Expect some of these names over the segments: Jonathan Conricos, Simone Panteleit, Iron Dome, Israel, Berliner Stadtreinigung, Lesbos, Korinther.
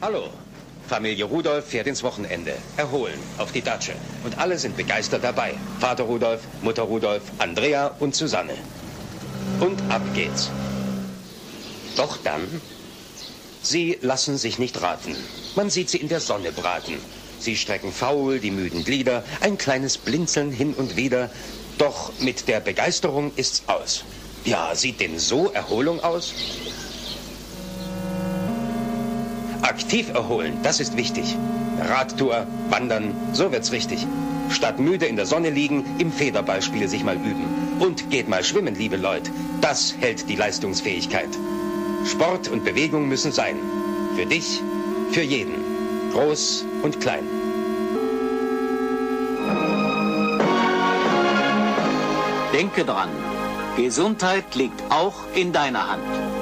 Hallo. Familie Rudolf fährt ins Wochenende. Erholen, auf die Datsche. Und alle sind begeistert dabei. Vater Rudolf, Mutter Rudolf, Andrea und Susanne. Und ab geht's. Doch dann? Sie lassen sich nicht raten. Man sieht sie in der Sonne braten. Sie strecken faul die müden Glieder, ein kleines Blinzeln hin und wieder. Doch mit der Begeisterung ist's aus. Ja, sieht denn so Erholung aus? Aktiv erholen, das ist wichtig. Radtour, wandern, so wird's richtig. Statt müde in der Sonne liegen, im Federballspiel sich mal üben. Und geht mal schwimmen, liebe Leute. Das hält die Leistungsfähigkeit. Sport und Bewegung müssen sein. Für dich, für jeden. Groß und klein. Denke dran, Gesundheit liegt auch in deiner Hand.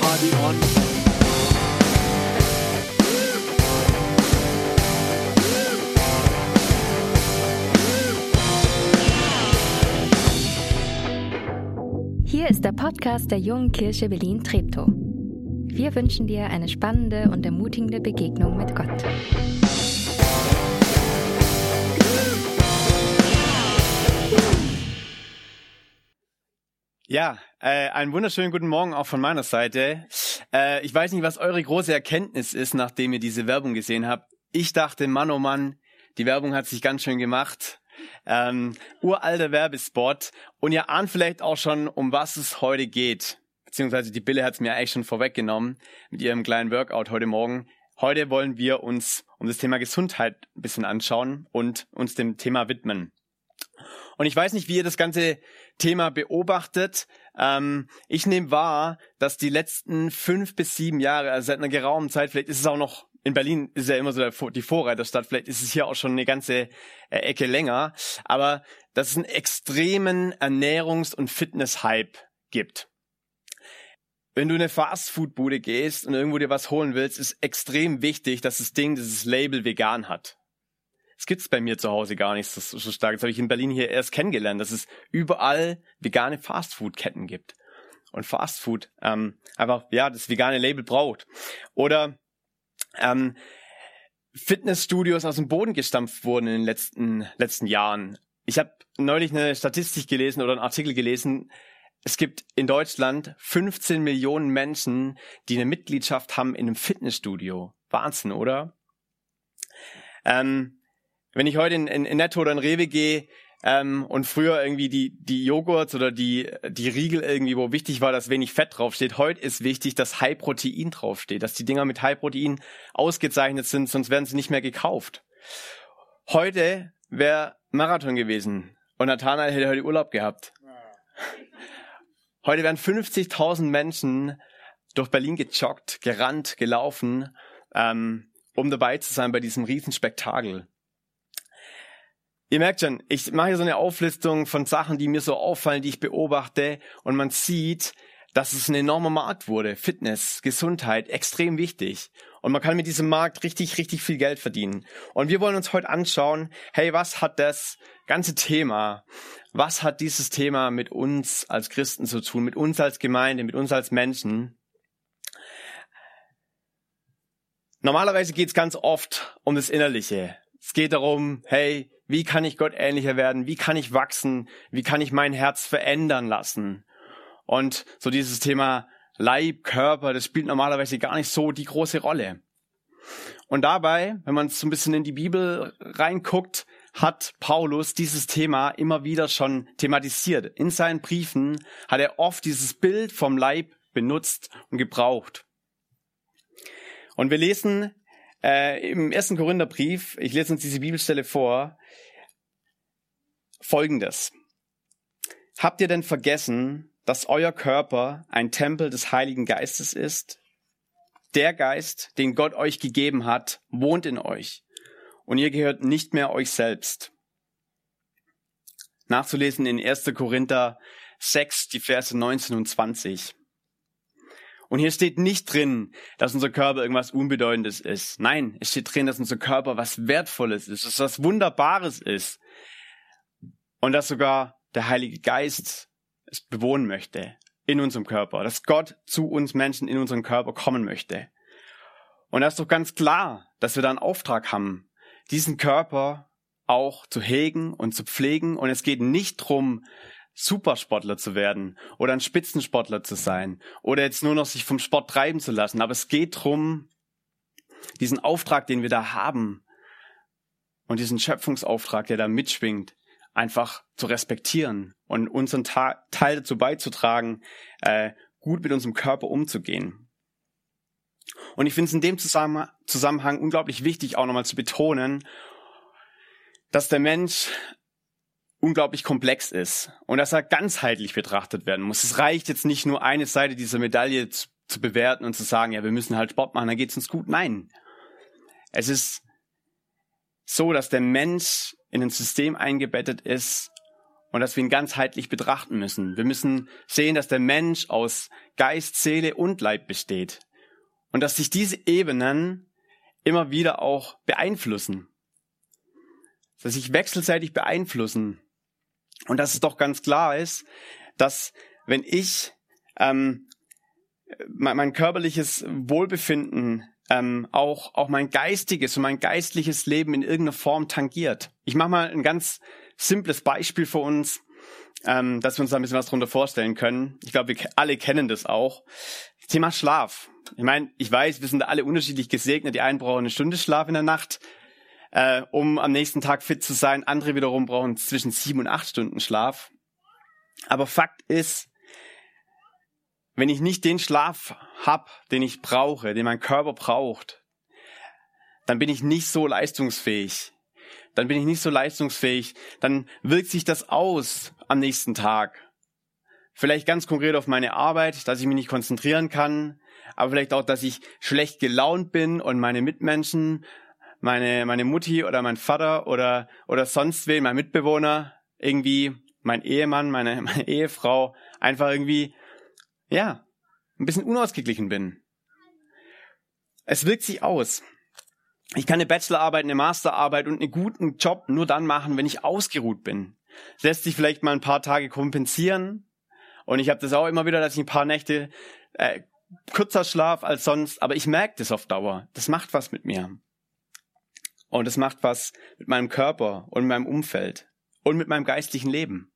Party on. Hier ist der Podcast der Jungen Kirche Berlin-Treptow. Wir wünschen dir eine spannende und ermutigende Begegnung mit Gott. Ja, einen wunderschönen guten Morgen auch von meiner Seite. Ich weiß nicht, was eure große Erkenntnis ist, nachdem ihr diese Werbung gesehen habt. Ich dachte, Mann, oh Mann, die Werbung hat sich ganz schön gemacht. Uralter Werbespot, und ihr ahnt vielleicht auch schon, um was es heute geht, beziehungsweise die Bille hat es mir eigentlich schon vorweggenommen mit ihrem kleinen Workout heute Morgen. Heute wollen wir uns um das Thema Gesundheit ein bisschen anschauen und uns dem Thema widmen. Und ich weiß nicht, wie ihr das ganze Thema beobachtet. Ich nehme wahr, dass die letzten 5 bis 7 Jahre, also seit einer geraumen Zeit, vielleicht ist es auch noch in Berlin ist ja immer so die Vorreiterstadt, vielleicht ist es hier auch schon eine ganze Ecke länger, aber dass es einen extremen Ernährungs- und Fitness-Hype gibt. Wenn du in eine Fastfood-Bude gehst und irgendwo dir was holen willst, ist extrem wichtig, dass das Ding dieses Label vegan hat. Das gibt's bei mir zu Hause gar nicht so stark. Das habe ich in Berlin hier erst kennengelernt, dass es überall vegane Fastfood-Ketten gibt. Und Fastfood einfach ja das vegane Label braucht. Oder Fitnessstudios aus dem Boden gestampft wurden in den letzten Jahren. Ich habe neulich eine Statistik gelesen oder einen Artikel gelesen. Es gibt in Deutschland 15 Millionen Menschen, die eine Mitgliedschaft haben in einem Fitnessstudio. Wahnsinn, oder? Wenn ich heute in Netto oder in Rewe gehe und früher irgendwie die Joghurts oder die Riegel irgendwie, wo wichtig war, dass wenig Fett draufsteht. Heute ist wichtig, dass High Protein draufsteht, dass die Dinger mit High Protein ausgezeichnet sind, sonst werden sie nicht mehr gekauft. Heute wäre Marathon gewesen und Nathanael hätte heute Urlaub gehabt. Heute wären 50.000 Menschen durch Berlin gejoggt, gerannt, gelaufen, um dabei zu sein bei diesem Riesenspektakel. Ihr merkt schon, ich mache hier so eine Auflistung von Sachen, die mir so auffallen, die ich beobachte, und man sieht, dass es ein enormer Markt wurde. Fitness, Gesundheit, extrem wichtig. Und man kann mit diesem Markt richtig, richtig viel Geld verdienen. Und wir wollen uns heute anschauen, hey, was hat das ganze Thema, was hat dieses Thema mit uns als Christen zu tun, mit uns als Gemeinde, mit uns als Menschen? Normalerweise geht es ganz oft um das Innerliche. Es geht darum, hey, wie kann ich Gott ähnlicher werden? Wie kann ich wachsen? Wie kann ich mein Herz verändern lassen? Und so dieses Thema Leib, Körper, das spielt normalerweise gar nicht so die große Rolle. Und dabei, wenn man so ein bisschen in die Bibel reinguckt, hat Paulus dieses Thema immer wieder schon thematisiert. In seinen Briefen hat er oft dieses Bild vom Leib benutzt und gebraucht. Und wir lesen im ersten Korintherbrief, ich lese uns diese Bibelstelle vor, Folgendes. Habt ihr denn vergessen, dass euer Körper ein Tempel des Heiligen Geistes ist? Der Geist, den Gott euch gegeben hat, wohnt in euch und ihr gehört nicht mehr euch selbst. Nachzulesen in 1. Korinther 6, die Verse 19 und 20. Und hier steht nicht drin, dass unser Körper irgendwas Unbedeutendes ist. Nein, es steht drin, dass unser Körper was Wertvolles ist, dass was Wunderbares ist. Und dass sogar der Heilige Geist es bewohnen möchte in unserem Körper. Dass Gott zu uns Menschen in unseren Körper kommen möchte. Und das ist doch ganz klar, dass wir da einen Auftrag haben, diesen Körper auch zu hegen und zu pflegen. Und es geht nicht darum, Supersportler zu werden oder ein Spitzensportler zu sein oder jetzt nur noch sich vom Sport treiben zu lassen. Aber es geht darum, diesen Auftrag, den wir da haben und diesen Schöpfungsauftrag, der da mitschwingt, einfach zu respektieren und unseren Teil dazu beizutragen, gut mit unserem Körper umzugehen. Und ich finde es in dem Zusammenhang unglaublich wichtig, auch nochmal zu betonen, dass der Mensch unglaublich komplex ist und dass er ganzheitlich betrachtet werden muss. Es reicht jetzt nicht nur eine Seite dieser Medaille zu bewerten und zu sagen, ja, wir müssen halt Sport machen, dann geht's uns gut. Nein. Es ist so, dass der Mensch in ein System eingebettet ist und dass wir ihn ganzheitlich betrachten müssen. Wir müssen sehen, dass der Mensch aus Geist, Seele und Leib besteht und dass sich diese Ebenen immer wieder auch beeinflussen. Dass sich wechselseitig beeinflussen. Und dass es doch ganz klar ist, dass wenn ich mein körperliches Wohlbefinden auch mein geistiges und mein geistliches Leben in irgendeiner Form tangiert. Ich mache mal ein ganz simples Beispiel für uns, dass wir uns da ein bisschen was drunter vorstellen können. Ich glaube, wir alle kennen das auch. Thema Schlaf. Ich meine, ich weiß, wir sind da alle unterschiedlich gesegnet. Die einen brauchen eine Stunde Schlaf in der Nacht, um am nächsten Tag fit zu sein. Andere wiederum brauchen zwischen 7 und 8 Stunden Schlaf. Aber Fakt ist, wenn ich nicht den Schlaf habe, den ich brauche, den mein Körper braucht, dann bin ich nicht so leistungsfähig. Dann wirkt sich das aus am nächsten Tag. Vielleicht ganz konkret auf meine Arbeit, dass ich mich nicht konzentrieren kann, aber vielleicht auch, dass ich schlecht gelaunt bin und meine Mitmenschen, meine Mutti oder mein Vater oder sonst wen, mein Mitbewohner, irgendwie mein Ehemann, meine Ehefrau, einfach irgendwie, ja, ein bisschen unausgeglichen bin. Es wirkt sich aus. Ich kann eine Bachelorarbeit, eine Masterarbeit und einen guten Job nur dann machen, wenn ich ausgeruht bin. Es lässt sich vielleicht mal ein paar Tage kompensieren. Und ich habe das auch immer wieder, dass ich ein paar Nächte kürzer schlaf als sonst. Aber ich merke das auf Dauer. Das macht was mit mir. Und es macht was mit meinem Körper und meinem Umfeld und mit meinem geistlichen Leben.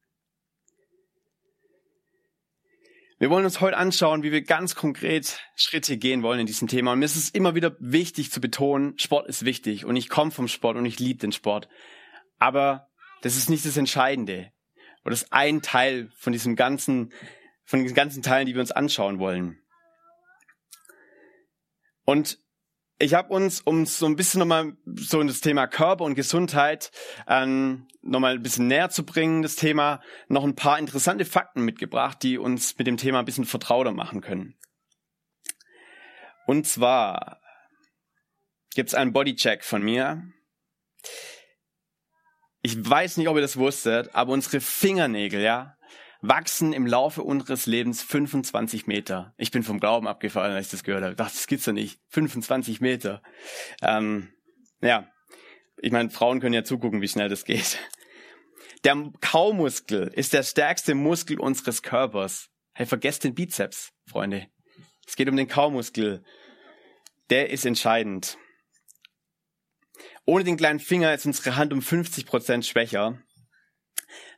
Wir wollen uns heute anschauen, wie wir ganz konkret Schritte gehen wollen in diesem Thema. Und mir ist es immer wieder wichtig zu betonen, Sport ist wichtig. Und ich komme vom Sport und ich liebe den Sport. Aber das ist nicht das Entscheidende. Und das ist ein Teil von diesen ganzen Teilen, die wir uns anschauen wollen. Und ich habe uns, um so ein bisschen nochmal so in das Thema Körper und Gesundheit nochmal ein bisschen näher zu bringen, das Thema, noch ein paar interessante Fakten mitgebracht, die uns mit dem Thema ein bisschen vertrauter machen können. Und zwar gibt's einen Bodycheck von mir. Ich weiß nicht, ob ihr das wusstet, aber unsere Fingernägel, ja, wachsen im Laufe unseres Lebens 25 Meter. Ich bin vom Glauben abgefallen, als ich das gehört habe. Ich dachte, das gibt's doch nicht. 25 Meter. Ich meine, Frauen können ja zugucken, wie schnell das geht. Der Kaumuskel ist der stärkste Muskel unseres Körpers. Hey, vergesst den Bizeps, Freunde. Es geht um den Kaumuskel. Der ist entscheidend. Ohne den kleinen Finger ist unsere Hand um 50% schwächer.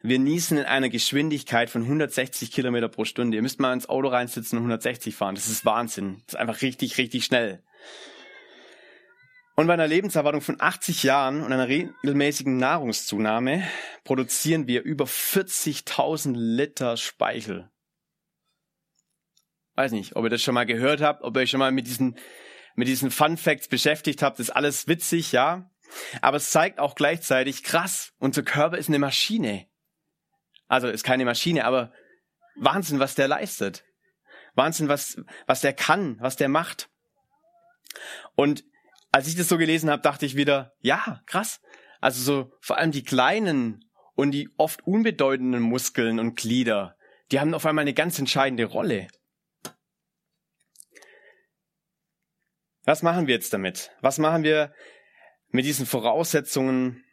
Wir niesen in einer Geschwindigkeit von 160 Kilometer pro Stunde. Ihr müsst mal ins Auto reinsitzen und 160 fahren. Das ist Wahnsinn. Das ist einfach richtig, richtig schnell. Und bei einer Lebenserwartung von 80 Jahren und einer regelmäßigen Nahrungszunahme produzieren wir über 40.000 Liter Speichel. Weiß nicht, ob ihr das schon mal gehört habt, ob ihr euch schon mal mit diesen Fun Facts beschäftigt habt. Das ist alles witzig, ja. Aber es zeigt auch gleichzeitig, krass, unser Körper ist eine Maschine. Also ist keine Maschine, aber Wahnsinn, was der leistet. Wahnsinn, was der kann, was der macht. Und als ich das so gelesen habe, dachte ich wieder, ja, krass. Also so vor allem die kleinen und die oft unbedeutenden Muskeln und Glieder, die haben auf einmal eine ganz entscheidende Rolle. Was machen wir jetzt damit? Was machen wir mit diesen Voraussetzungen?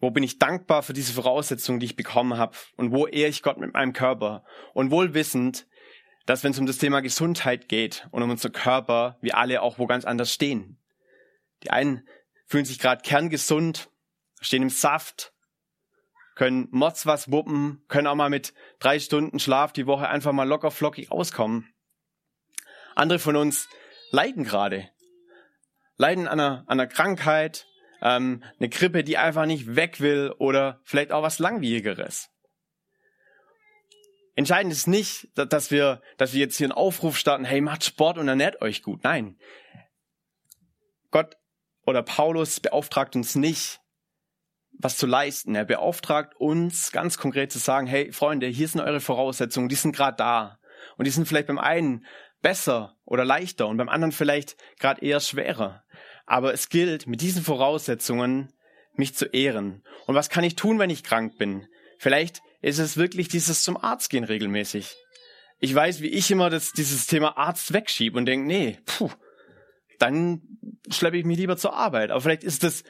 Wo bin ich dankbar für diese Voraussetzungen, die ich bekommen habe? Und wo ehre ich Gott mit meinem Körper? Und wohlwissend, dass wenn es um das Thema Gesundheit geht und um unser Körper, wir alle auch wo ganz anders stehen. Die einen fühlen sich gerade kerngesund, stehen im Saft, können Mods was wuppen, können auch mal mit 3 Stunden Schlaf die Woche einfach mal locker flockig auskommen. Andere von uns leiden gerade. Leiden an einer Krankheit, eine Grippe, die einfach nicht weg will oder vielleicht auch was Langwierigeres. Entscheidend ist nicht, dass wir jetzt hier einen Aufruf starten, hey, macht Sport und ernährt euch gut. Nein, Gott oder Paulus beauftragt uns nicht, was zu leisten. Er beauftragt uns ganz konkret zu sagen, hey Freunde, hier sind eure Voraussetzungen, die sind gerade da. Und die sind vielleicht beim einen besser oder leichter und beim anderen vielleicht gerade eher schwerer. Aber es gilt, mit diesen Voraussetzungen mich zu ehren. Und was kann ich tun, wenn ich krank bin? Vielleicht ist es wirklich dieses zum Arzt gehen regelmäßig. Ich weiß, wie ich immer dieses Thema Arzt wegschiebe und denke, nee, dann schleppe ich mich lieber zur Arbeit. Aber vielleicht ist es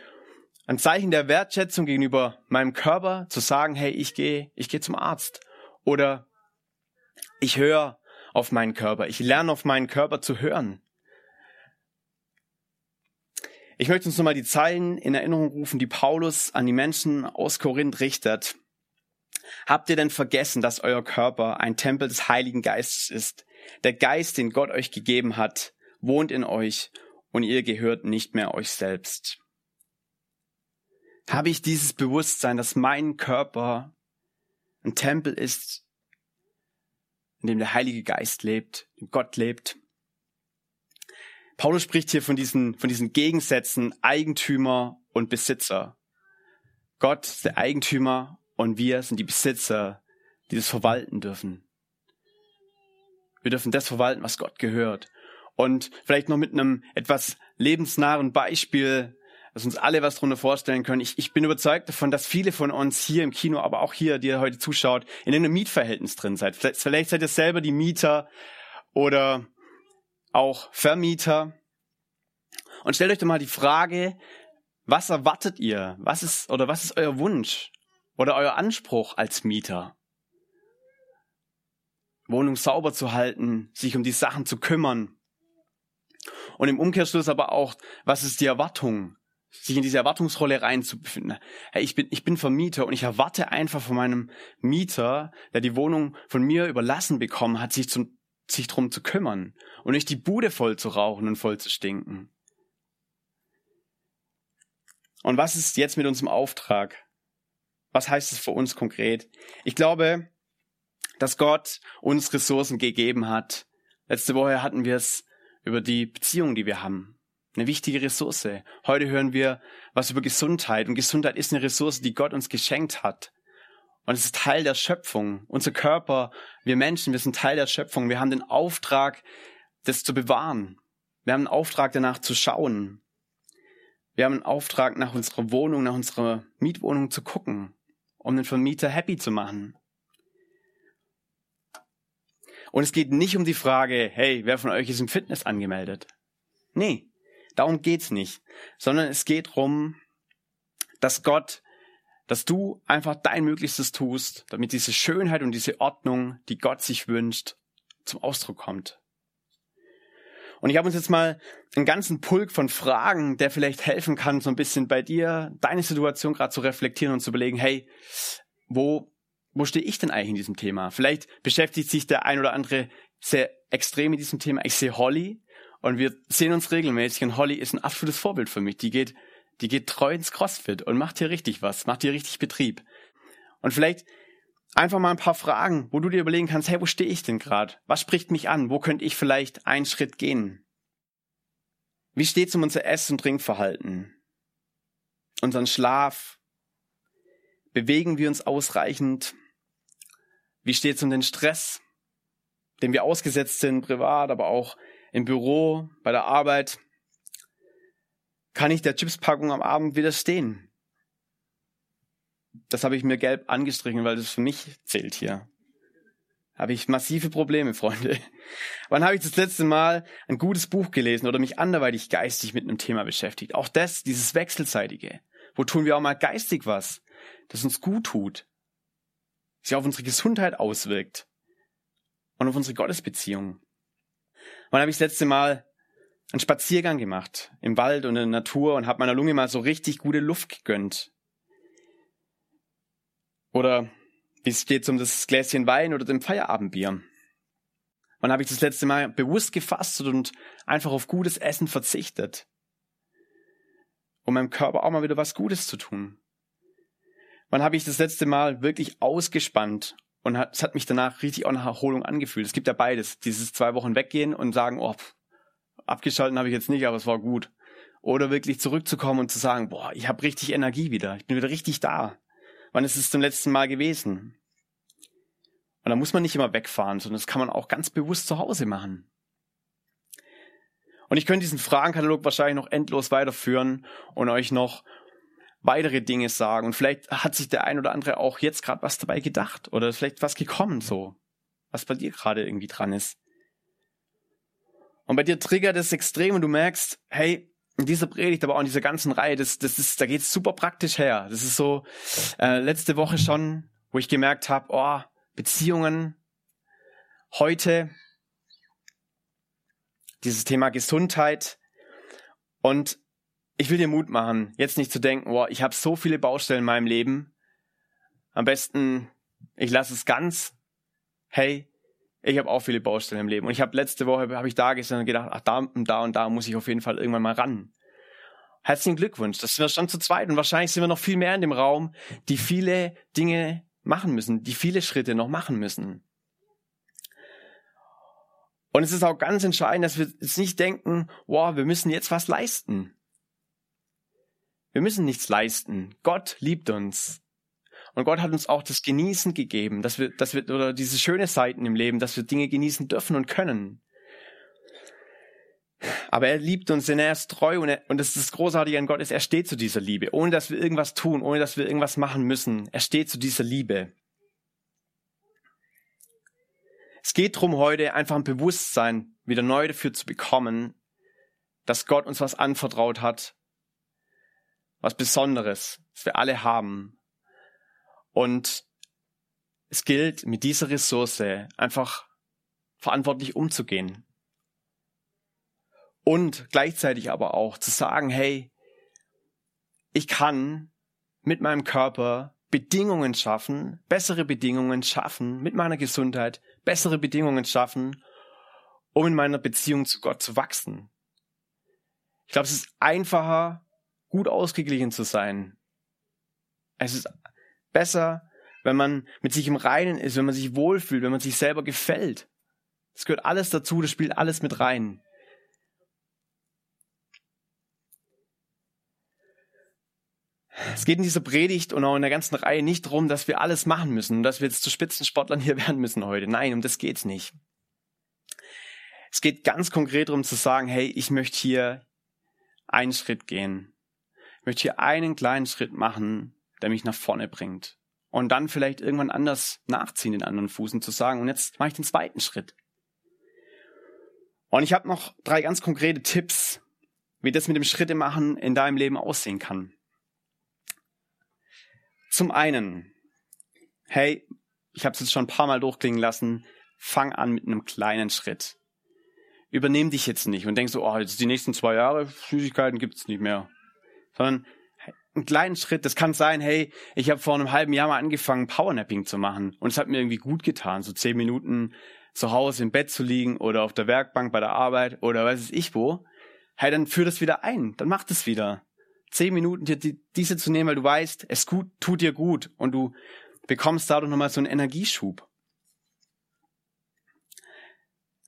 ein Zeichen der Wertschätzung gegenüber meinem Körper, zu sagen, hey, ich gehe zum Arzt. Oder ich höre auf meinen Körper. Ich lerne auf meinen Körper zu hören. Ich möchte uns nochmal die Zeilen in Erinnerung rufen, die Paulus an die Menschen aus Korinth richtet. Habt ihr denn vergessen, dass euer Körper ein Tempel des Heiligen Geistes ist? Der Geist, den Gott euch gegeben hat, wohnt in euch und ihr gehört nicht mehr euch selbst. Habe ich dieses Bewusstsein, dass mein Körper ein Tempel ist, in dem der Heilige Geist lebt, in dem Gott lebt? Paulus spricht hier von diesen Gegensätzen Eigentümer und Besitzer. Gott ist der Eigentümer und wir sind die Besitzer, die das verwalten dürfen. Wir dürfen das verwalten, was Gott gehört. Und vielleicht noch mit einem etwas lebensnahen Beispiel, dass uns alle was drunter vorstellen können. Ich bin überzeugt davon, dass viele von uns hier im Kino, aber auch hier, die ihr heute zuschaut, in einem Mietverhältnis drin seid. Vielleicht seid ihr selber die Mieter oder auch Vermieter. Und stellt euch doch mal die Frage, was erwartet ihr? Was ist euer Wunsch oder euer Anspruch als Mieter? Wohnung sauber zu halten, sich um die Sachen zu kümmern. Und im Umkehrschluss aber auch, was ist die Erwartung? Sich in diese Erwartungsrolle reinzubefinden. Hey, ich bin Vermieter und ich erwarte einfach von meinem Mieter, der die Wohnung von mir überlassen bekommen hat, sich drum zu kümmern und nicht die Bude voll zu rauchen und voll zu stinken. Und was ist jetzt mit unserem Auftrag? Was heißt es für uns konkret? Ich glaube, dass Gott uns Ressourcen gegeben hat. Letzte Woche hatten wir es über die Beziehung, die wir haben. Eine wichtige Ressource. Heute hören wir was über Gesundheit. Und Gesundheit ist eine Ressource, die Gott uns geschenkt hat. Und es ist Teil der Schöpfung. Unser Körper, wir Menschen, wir sind Teil der Schöpfung. Wir haben den Auftrag, das zu bewahren. Wir haben den Auftrag, danach zu schauen. Wir haben den Auftrag, nach unserer Wohnung, nach unserer Mietwohnung zu gucken, um den Vermieter happy zu machen. Und es geht nicht um die Frage, hey, wer von euch ist im Fitness angemeldet? Nee, darum geht's nicht. Sondern es geht darum, dass du einfach dein Möglichstes tust, damit diese Schönheit und diese Ordnung, die Gott sich wünscht, zum Ausdruck kommt. Und ich habe uns jetzt mal einen ganzen Pulk von Fragen, der vielleicht helfen kann, so ein bisschen bei dir, deine Situation gerade zu reflektieren und zu überlegen, hey, wo stehe ich denn eigentlich in diesem Thema? Vielleicht beschäftigt sich der ein oder andere sehr extrem mit diesem Thema. Ich sehe Holly und wir sehen uns regelmäßig und Holly ist ein absolutes Vorbild für mich. Die geht treu ins CrossFit und macht hier richtig was, macht hier richtig Betrieb. Und vielleicht einfach mal ein paar Fragen, wo du dir überlegen kannst, hey, wo stehe ich denn gerade? Was spricht mich an? Wo könnte ich vielleicht einen Schritt gehen? Wie steht es um unser Ess- und Trinkverhalten? Unseren Schlaf? Bewegen wir uns ausreichend? Wie steht es um den Stress, dem wir ausgesetzt sind, privat, aber auch im Büro, bei der Arbeit? Kann ich der Chipspackung am Abend widerstehen? Das habe ich mir gelb angestrichen, weil das für mich zählt hier. habe ich massive Probleme, Freunde. Wann habe ich das letzte Mal ein gutes Buch gelesen oder mich anderweitig geistig mit einem Thema beschäftigt? Auch das, dieses Wechselseitige. Wo tun wir auch mal geistig was, das uns gut tut, sich auf unsere Gesundheit auswirkt und auf unsere Gottesbeziehung. Wann habe ich das letzte Mal einen Spaziergang gemacht im Wald und in der Natur und habe meiner Lunge mal so richtig gute Luft gegönnt? Oder wie steht es um das Gläschen Wein oder dem Feierabendbier? Wann habe ich das letzte Mal bewusst gefastet und einfach auf gutes Essen verzichtet, um meinem Körper auch mal wieder was Gutes zu tun? Wann habe ich das letzte Mal wirklich ausgespannt und es hat mich danach richtig auch nach Erholung angefühlt? Es gibt ja beides, dieses 2 Wochen weggehen und sagen, oh, abgeschalten habe ich jetzt nicht, aber es war gut. Oder wirklich zurückzukommen und zu sagen, boah, ich habe richtig Energie wieder, ich bin wieder richtig da. Wann ist es zum letzten Mal gewesen? Und da muss man nicht immer wegfahren, sondern das kann man auch ganz bewusst zu Hause machen. Und ich könnte diesen Fragenkatalog wahrscheinlich noch endlos weiterführen und euch noch weitere Dinge sagen. Und vielleicht hat sich der ein oder andere auch jetzt gerade was dabei gedacht oder vielleicht was gekommen so, was bei dir gerade irgendwie dran ist. Und bei dir triggert es extrem und du merkst, hey, in dieser Predigt, aber auch in dieser ganzen Reihe, da geht's super praktisch her. Das ist so letzte Woche schon, wo ich gemerkt habe, oh, Beziehungen, heute dieses Thema Gesundheit. Und ich will dir Mut machen, jetzt nicht zu denken, boah, ich habe so viele Baustellen in meinem Leben. Am besten, ich lasse es ganz. Hey, ich habe auch viele Baustellen im Leben. Und ich habe letzte Woche, da gestanden und gedacht, ach, da und da muss ich auf jeden Fall irgendwann mal ran. Herzlichen Glückwunsch, das sind wir schon zu zweit. Und wahrscheinlich sind wir noch viel mehr in dem Raum, die viele Dinge machen müssen, die viele Schritte noch machen müssen. Und es ist auch ganz entscheidend, dass wir jetzt nicht denken, wow, wir müssen jetzt was leisten. Wir müssen nichts leisten. Gott liebt uns. Und Gott hat uns auch das Genießen gegeben, dass wir oder diese schönen Seiten im Leben, dass wir Dinge genießen dürfen und können. Aber er liebt uns, denn er ist treu und das ist das Großartige an Gott ist, er steht zu dieser Liebe, ohne dass wir irgendwas tun, ohne dass wir irgendwas machen müssen. Er steht zu dieser Liebe. Es geht darum, heute einfach ein Bewusstsein wieder neu dafür zu bekommen, dass Gott uns was anvertraut hat, was Besonderes, das wir alle haben. Und es gilt, mit dieser Ressource einfach verantwortlich umzugehen. Und gleichzeitig aber auch zu sagen, hey, ich kann mit meinem Körper Bedingungen schaffen, bessere Bedingungen schaffen, mit meiner Gesundheit bessere Bedingungen schaffen, um in meiner Beziehung zu Gott zu wachsen. Ich glaube, es ist einfacher, gut ausgeglichen zu sein. Es ist besser, wenn man mit sich im Reinen ist, wenn man sich wohlfühlt, wenn man sich selber gefällt. Das gehört alles dazu, das spielt alles mit rein. Es geht in dieser Predigt und auch in der ganzen Reihe nicht darum, dass wir alles machen müssen, dass wir jetzt zu Spitzensportlern hier werden müssen heute. Nein, um das geht's nicht. Es geht ganz konkret darum zu sagen, hey, ich möchte hier einen Schritt gehen. Ich möchte hier einen kleinen Schritt machen, der mich nach vorne bringt. Und dann vielleicht irgendwann anders nachziehen, den anderen Fuß und zu sagen, und jetzt mache ich den zweiten Schritt. Und ich habe noch 3 ganz konkrete Tipps, wie das mit dem Schritte machen in deinem Leben aussehen kann. Zum einen, hey, ich habe es jetzt schon ein paar Mal durchklingen lassen, fang an mit einem kleinen Schritt. Übernimm dich jetzt nicht und denk so, oh, jetzt die nächsten 2 Jahre, Süßigkeiten gibt's nicht mehr. Sondern einen kleinen Schritt, das kann sein, hey, ich habe vor einem halben Jahr mal angefangen, Powernapping zu machen und es hat mir irgendwie gut getan, so 10 Minuten zu Hause im Bett zu liegen oder auf der Werkbank bei der Arbeit oder weiß ich wo. Hey, dann führ das wieder ein, dann mach das wieder. 10 Minuten dir diese zu nehmen, weil du weißt, es tut dir gut und du bekommst dadurch nochmal so einen Energieschub.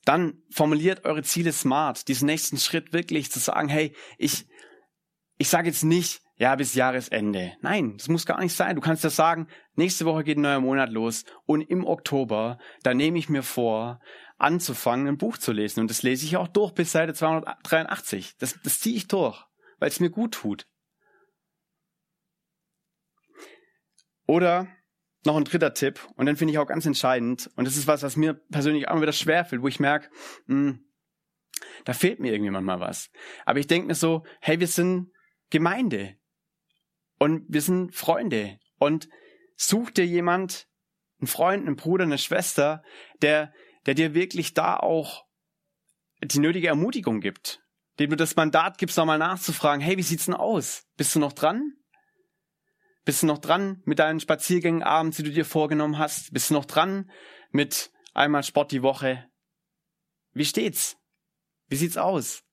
Dann formuliert eure Ziele smart, diesen nächsten Schritt wirklich zu sagen, hey, ich sage jetzt nicht, ja, bis Jahresende. Nein, das muss gar nicht sein. Du kannst ja sagen, nächste Woche geht ein neuer Monat los und im Oktober, da nehme ich mir vor, anzufangen, ein Buch zu lesen und das lese ich auch durch bis Seite 283. Das ziehe ich durch, weil es mir gut tut. Oder Noch ein dritter Tipp, und den finde ich auch ganz entscheidend, und das ist was mir persönlich auch immer wieder schwerfällt, wo ich merke, da fehlt mir irgendjemand mal was. Aber ich denke mir so, hey, wir sind Gemeinde und wir sind Freunde, und such dir jemand, einen Freund, einen Bruder, eine Schwester, der dir wirklich da auch die nötige Ermutigung gibt, dem du das Mandat gibst, nochmal nachzufragen, hey, wie sieht's denn aus? Bist du noch dran? Bist du noch dran mit deinen Spaziergängen abends, die du dir vorgenommen hast? Bist du noch dran mit einmal Sport die Woche? Wie steht's? Wie sieht's aus?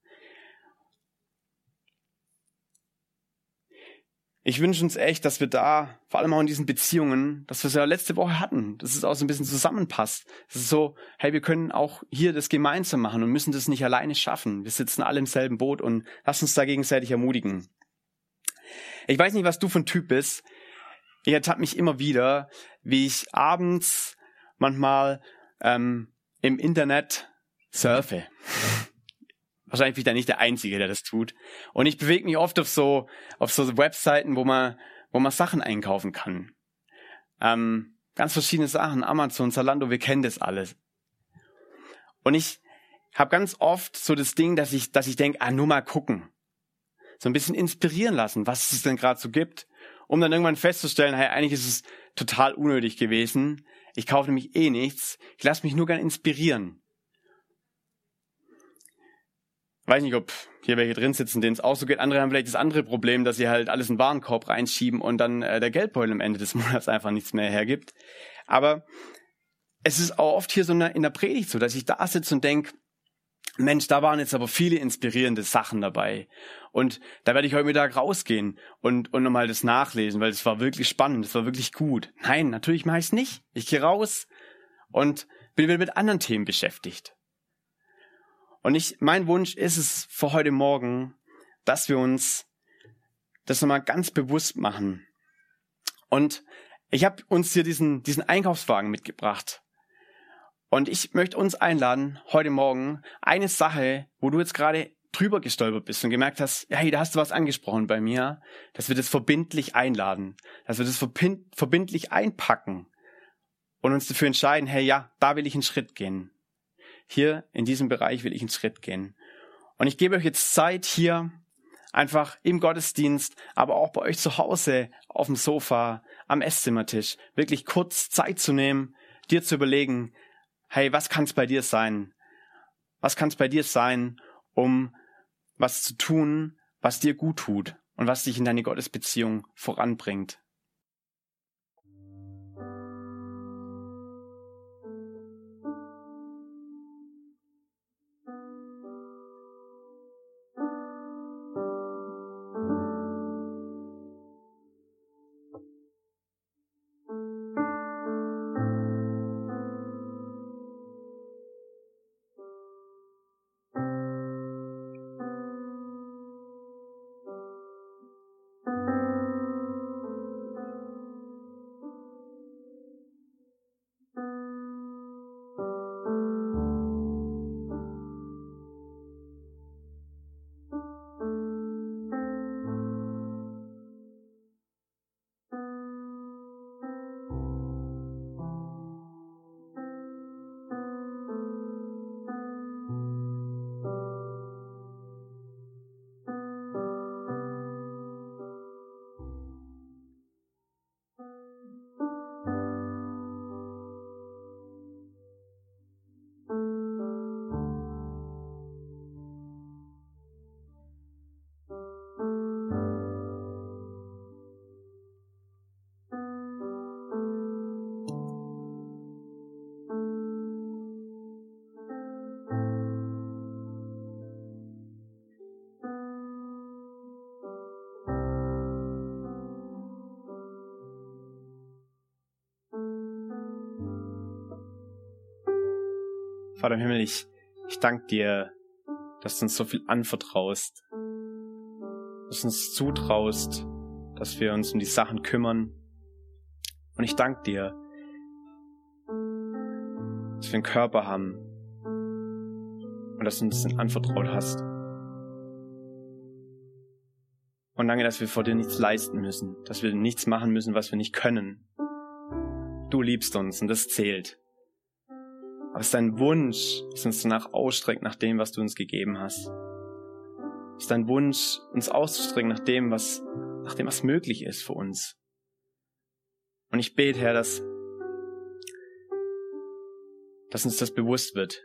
Ich wünsche uns echt, dass wir da, vor allem auch in diesen Beziehungen, dass wir es ja letzte Woche hatten, dass es auch so ein bisschen zusammenpasst. Es ist so, hey, wir können auch hier das gemeinsam machen und müssen das nicht alleine schaffen. Wir sitzen alle im selben Boot und lass uns da gegenseitig ermutigen. Ich weiß nicht, was du für ein Typ bist. Ich ertappe mich immer wieder, wie ich abends manchmal im Internet surfe. Wahrscheinlich bin ich da nicht der Einzige, der das tut. Und ich bewege mich oft auf so Webseiten, wo man Sachen einkaufen kann. Ganz verschiedene Sachen, Amazon, Zalando, wir kennen das alles. Und ich habe ganz oft so das Ding, dass ich denke, nur mal gucken. So ein bisschen inspirieren lassen, was es denn gerade so gibt, um dann irgendwann festzustellen, hey, eigentlich ist es total unnötig gewesen. Ich kaufe nämlich eh nichts. Ich lasse mich nur gern inspirieren. Weiß nicht, ob hier welche drin sitzen, denen es auch so geht. Andere haben vielleicht das andere Problem, dass sie halt alles in den Warenkorb reinschieben und dann der Geldbeutel am Ende des Monats einfach nichts mehr hergibt. Aber es ist auch oft hier so in der Predigt so, dass ich da sitze und denke, Mensch, da waren jetzt aber viele inspirierende Sachen dabei. Und da werde ich heute Mittag rausgehen und nochmal das nachlesen, weil es war wirklich spannend, es war wirklich gut. Nein, natürlich mache ich es nicht. Ich gehe raus und bin wieder mit anderen Themen beschäftigt. Und mein Wunsch ist es für heute Morgen, dass wir uns das nochmal ganz bewusst machen. Und ich habe uns hier diesen Einkaufswagen mitgebracht. Und ich möchte uns einladen, heute Morgen eine Sache, wo du jetzt gerade drüber gestolpert bist und gemerkt hast, hey, da hast du was angesprochen bei mir, dass wir das verbindlich einladen, dass wir das verbindlich einpacken und uns dafür entscheiden, hey, ja, da will ich einen Schritt gehen. Hier in diesem Bereich will ich einen Schritt gehen. Und ich gebe euch jetzt Zeit hier, einfach im Gottesdienst, aber auch bei euch zu Hause, auf dem Sofa, am Esszimmertisch, wirklich kurz Zeit zu nehmen, dir zu überlegen, hey, was kann es bei dir sein? Was kann es bei dir sein, um was zu tun, was dir gut tut und was dich in deine Gottesbeziehung voranbringt? Vater im Himmel, ich danke dir, dass du uns so viel anvertraust, dass du uns zutraust, dass wir uns um die Sachen kümmern. Und ich danke dir, dass wir einen Körper haben und dass du uns den anvertraut hast. Und danke, dass wir vor dir nichts leisten müssen, dass wir nichts machen müssen, was wir nicht können. du liebst uns und das zählt. Aber es ist dein Wunsch, dass uns danach ausstreckt nach dem, was du uns gegeben hast. Es ist dein Wunsch, uns auszustrecken nach dem, was möglich ist für uns. Und ich bete, Herr, dass uns das bewusst wird.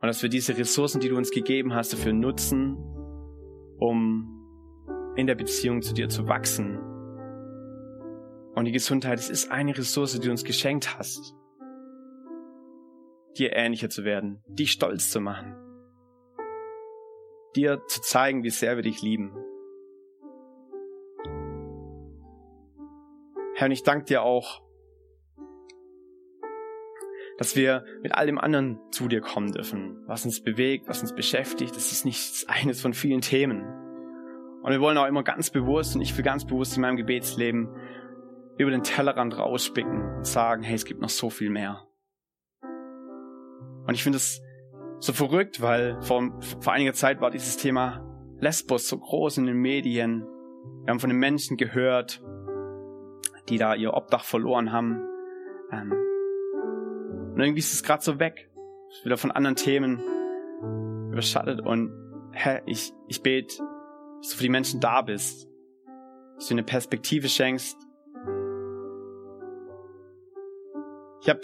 Und dass wir diese Ressourcen, die du uns gegeben hast, dafür nutzen, um in der Beziehung zu dir zu wachsen. Und die Gesundheit, es ist eine Ressource, die du uns geschenkt hast. Dir ähnlicher zu werden, dich stolz zu machen. Dir zu zeigen, wie sehr wir dich lieben. Herr, und ich danke dir auch, dass wir mit all dem anderen zu dir kommen dürfen, was uns bewegt, was uns beschäftigt. Das ist nicht eines von vielen Themen. Und wir wollen auch immer ganz bewusst, und ich will ganz bewusst in meinem Gebetsleben über den Tellerrand rausblicken und sagen, hey, es gibt noch so viel mehr. Und ich finde es so verrückt, weil vor einiger Zeit war dieses Thema Lesbos so groß in den Medien. Wir haben von den Menschen gehört, die da ihr Obdach verloren haben. Und irgendwie ist es gerade so weg. Ist wieder von anderen Themen überschattet. Und Herr, ich bete, dass du für die Menschen da bist. Dass du eine Perspektive schenkst. Ich habe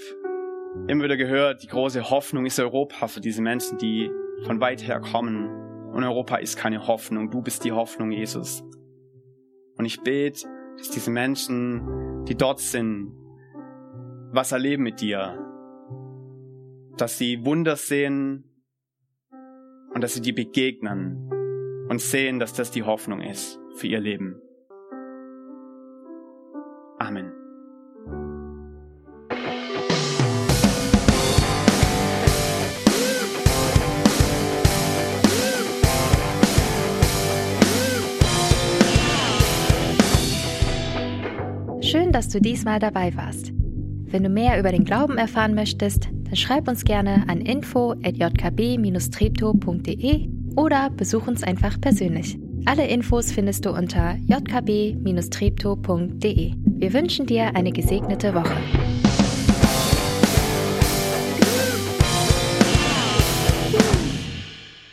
immer wieder gehört, die große Hoffnung ist Europa für diese Menschen, die von weit her kommen. Und Europa ist keine Hoffnung. Du bist die Hoffnung, Jesus. Und ich bete, dass diese Menschen, die dort sind, was erleben mit dir. Dass sie Wunder sehen und dass sie dir begegnen und sehen, dass das die Hoffnung ist für ihr Leben. Amen. Schön, dass du diesmal dabei warst. Wenn du mehr über den Glauben erfahren möchtest, dann schreib uns gerne an info@jkb-treptow.de oder besuch uns einfach persönlich. Alle Infos findest du unter jkb-treptow.de. Wir wünschen dir eine gesegnete Woche.